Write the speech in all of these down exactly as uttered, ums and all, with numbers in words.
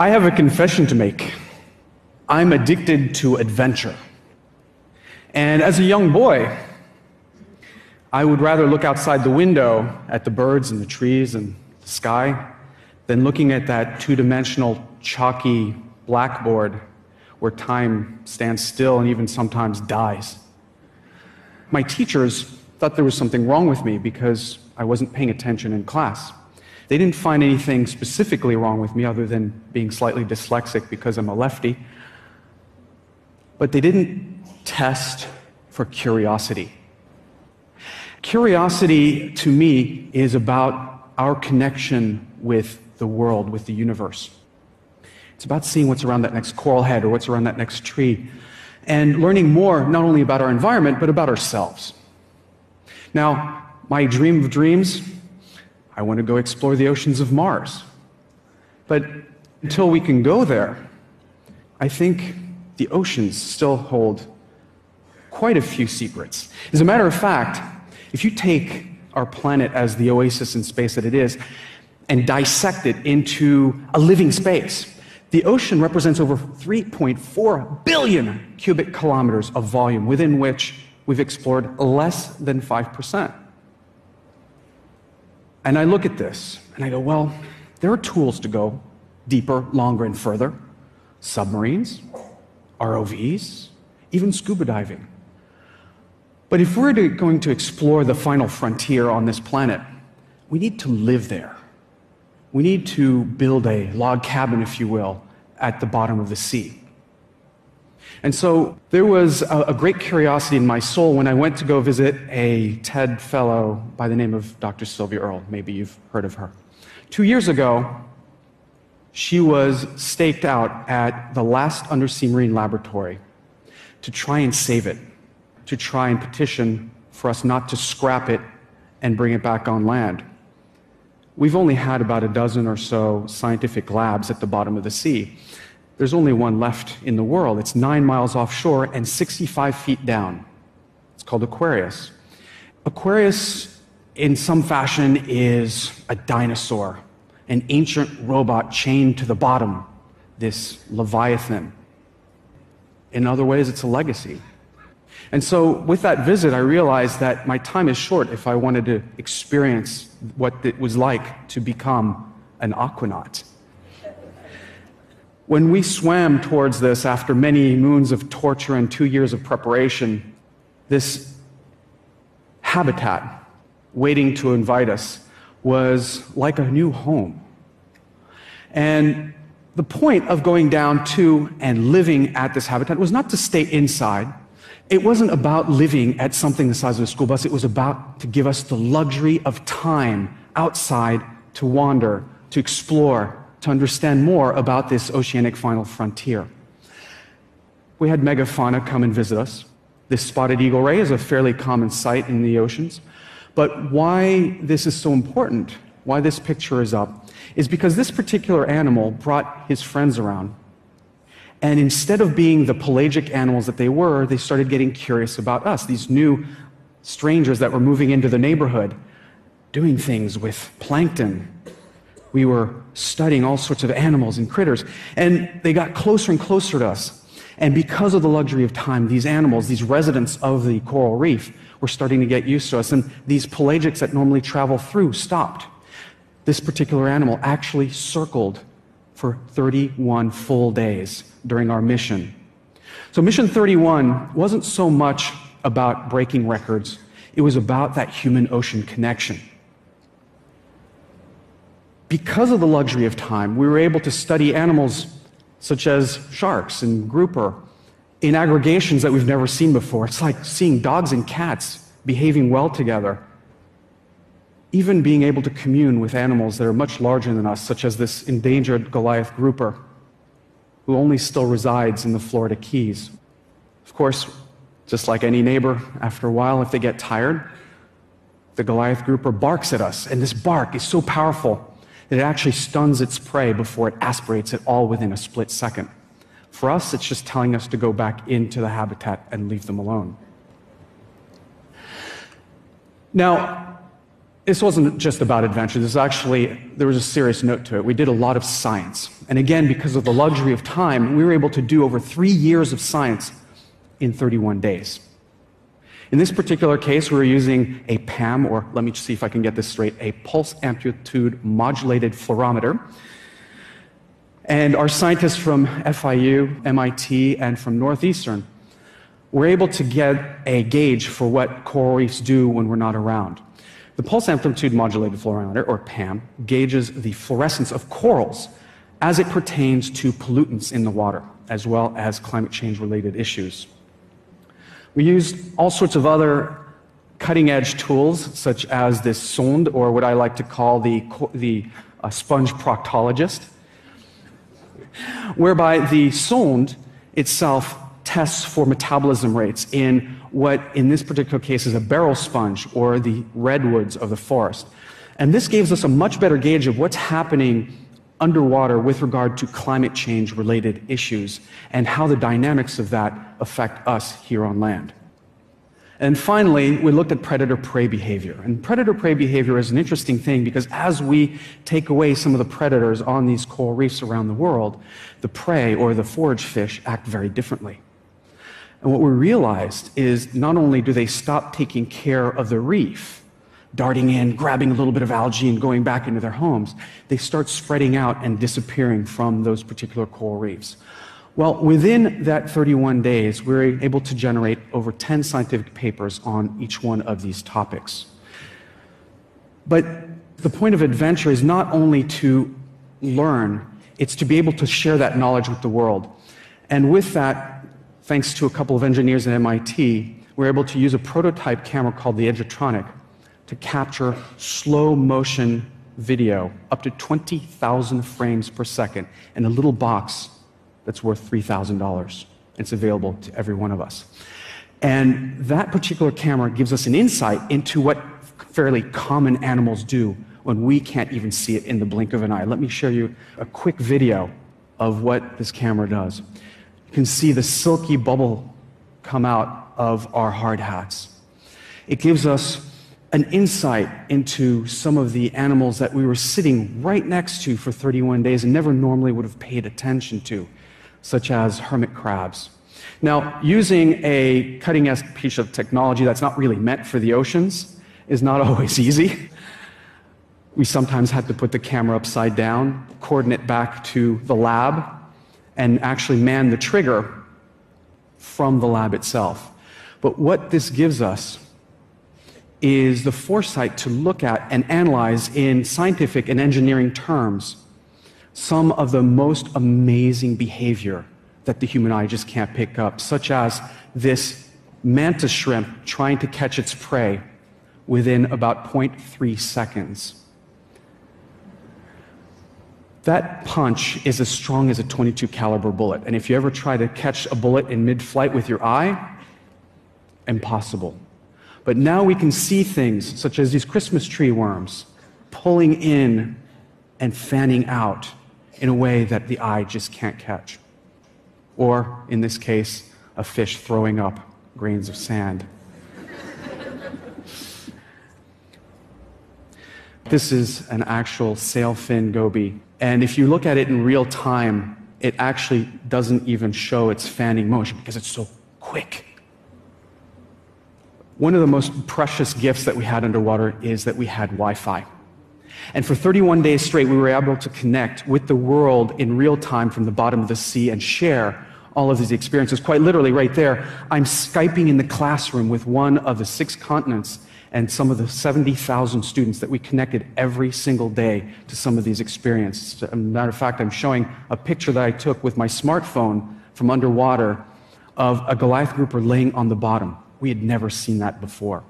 I have a confession to make. I'm addicted to adventure. And as a young boy, I would rather look outside the window at the birds and the trees and the sky than looking at that two-dimensional, chalky blackboard where time stands still and even sometimes dies. My teachers thought there was something wrong with me because I wasn't paying attention in class. They didn't find anything specifically wrong with me other than being slightly dyslexic because I'm a lefty. But they didn't test for curiosity. Curiosity, to me, is about our connection with the world, with the universe. It's about seeing what's around that next coral head or what's around that next tree, and learning more not only about our environment, but about ourselves. Now, my dream of dreams, I want to go explore the oceans of Mars. But until we can go there, I think the oceans still hold quite a few secrets. As a matter of fact, if you take our planet as the oasis in space that it is and dissect it into a living space, the ocean represents over three point four billion cubic kilometers of volume, within which we've explored less than five percent. And I look at this, and I go, well, there are tools to go deeper, longer, and further. Submarines, R O Vs, even scuba diving. But if we're going to explore the final frontier on this planet, we need to live there. We need to build a log cabin, if you will, at the bottom of the sea. And so there was a great curiosity in my soul when I went to go visit a TED fellow by the name of Doctor Sylvia Earle. Maybe you've heard of her. Two years ago, she was staked out at the last undersea marine laboratory to try and save it, to try and petition for us not to scrap it and bring it back on land. We've only had about a dozen or so scientific labs at the bottom of the sea. There's only one left in the world. It's nine miles offshore and sixty-five feet down. It's called Aquarius. Aquarius, in some fashion, is a dinosaur, an ancient robot chained to the bottom, this Leviathan. In other ways, it's a legacy. And so with that visit, I realized that my time is short if I wanted to experience what it was like to become an aquanaut. When we swam towards this after many moons of torture and two years of preparation, this habitat waiting to invite us was like a new home. And the point of going down to and living at this habitat was not to stay inside. It wasn't about living at something the size of a school bus. It was about to give us the luxury of time outside to wander, to explore, to understand more about this oceanic final frontier. We had megafauna come and visit us. This spotted eagle ray is a fairly common sight in the oceans. But why this is so important, why this picture is up, is because this particular animal brought his friends around. And instead of being the pelagic animals that they were, they started getting curious about us, these new strangers that were moving into the neighborhood, doing things with plankton. We were studying all sorts of animals and critters, and they got closer and closer to us. And because of the luxury of time, these animals, these residents of the coral reef, were starting to get used to us, and these pelagics that normally travel through stopped. This particular animal actually circled for thirty-one full days during our mission. So Mission thirty-one wasn't so much about breaking records, it was about that human-ocean connection. Because of the luxury of time, we were able to study animals such as sharks and grouper in aggregations that we've never seen before. It's like seeing dogs and cats behaving well together. Even being able to commune with animals that are much larger than us, such as this endangered Goliath grouper, who only still resides in the Florida Keys. Of course, just like any neighbor, after a while, if they get tired, the Goliath grouper barks at us, and this bark is so powerful that it actually stuns its prey before it aspirates it all within a split second. For us, it's just telling us to go back into the habitat and leave them alone. Now, this wasn't just about adventure. This was actually, there was a serious note to it. We did a lot of science. And again, because of the luxury of time, we were able to do over three years of science in thirty-one days. In this particular case, we were using a PAM, or let me see if I can get this straight, a pulse amplitude modulated fluorimeter. And our scientists from F I U, M I T, and from Northeastern were able to get a gauge for what coral reefs do when we're not around. The pulse amplitude modulated fluorimeter, or PAM, gauges the fluorescence of corals as it pertains to pollutants in the water, as well as climate change-related issues. We used all sorts of other cutting-edge tools, such as this sonde, or what I like to call the, the uh, sponge proctologist, whereby the sonde itself tests for metabolism rates in what, in this particular case, is a barrel sponge, or the redwoods of the forest. And this gives us a much better gauge of what's happening underwater with regard to climate change-related issues and how the dynamics of that affect us here on land. And finally, we looked at predator-prey behavior. And predator-prey behavior is an interesting thing because as we take away some of the predators on these coral reefs around the world, the prey or the forage fish act very differently. And what we realized is not only do they stop taking care of the reef, darting in, grabbing a little bit of algae and going back into their homes, they start spreading out and disappearing from those particular coral reefs. Well, within that thirty-one days, we were able to generate over ten scientific papers on each one of these topics. But the point of adventure is not only to learn, it's to be able to share that knowledge with the world. And with that, thanks to a couple of engineers at M I T, we were able to use a prototype camera called the Edutronic to capture slow-motion video up to twenty thousand frames per second in a little box that's worth three thousand dollars. It's available to every one of us. And that particular camera gives us an insight into what fairly common animals do when we can't even see it in the blink of an eye. Let me show you a quick video of what this camera does. You can see the silky bubble come out of our hard hats. It gives us an insight into some of the animals that we were sitting right next to for thirty-one days and never normally would have paid attention to, such as hermit crabs. Now, using a cutting-edge piece of technology that's not really meant for the oceans is not always easy. We sometimes had to put the camera upside down, coordinate back to the lab, and actually man the trigger from the lab itself. But what this gives us is the foresight to look at and analyze in scientific and engineering terms some of the most amazing behavior that the human eye just can't pick up, such as this mantis shrimp trying to catch its prey within about zero point three seconds. That punch is as strong as a twenty-two caliber bullet, and if you ever try to catch a bullet in mid-flight with your eye, impossible. But now we can see things such as these Christmas tree worms pulling in and fanning out in a way that the eye just can't catch. Or, in this case, a fish throwing up grains of sand. This is an actual sailfin goby. And if you look at it in real time, it actually doesn't even show its fanning motion because it's so quick. One of the most precious gifts that we had underwater is that we had Wi-Fi. And for thirty-one days straight, we were able to connect with the world in real time from the bottom of the sea and share all of these experiences. Quite literally, right there, I'm Skyping in the classroom with one of the six continents and some of the seventy thousand students that we connected every single day to some of these experiences. As a matter of fact, I'm showing a picture that I took with my smartphone from underwater of a Goliath grouper laying on the bottom. We had never seen that before.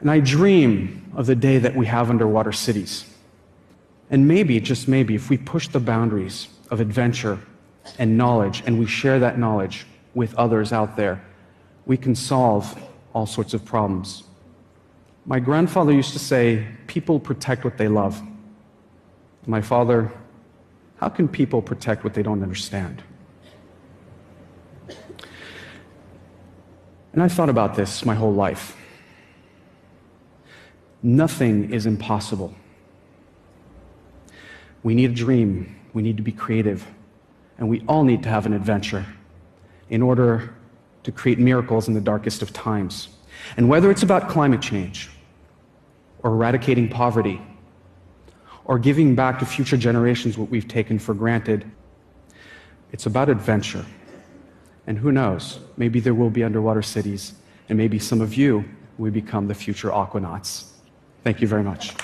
And I dream of the day that we have underwater cities. And maybe, just maybe, if we push the boundaries of adventure and knowledge, and we share that knowledge with others out there, we can solve all sorts of problems. My grandfather used to say, people protect what they love. My father, how can people protect what they don't understand? And I've thought about this my whole life. Nothing is impossible. We need a dream, we need to be creative, and we all need to have an adventure in order to create miracles in the darkest of times. And whether it's about climate change, or eradicating poverty, or giving back to future generations what we've taken for granted, it's about adventure. And who knows, maybe there will be underwater cities, and maybe some of you will become the future aquanauts. Thank you very much.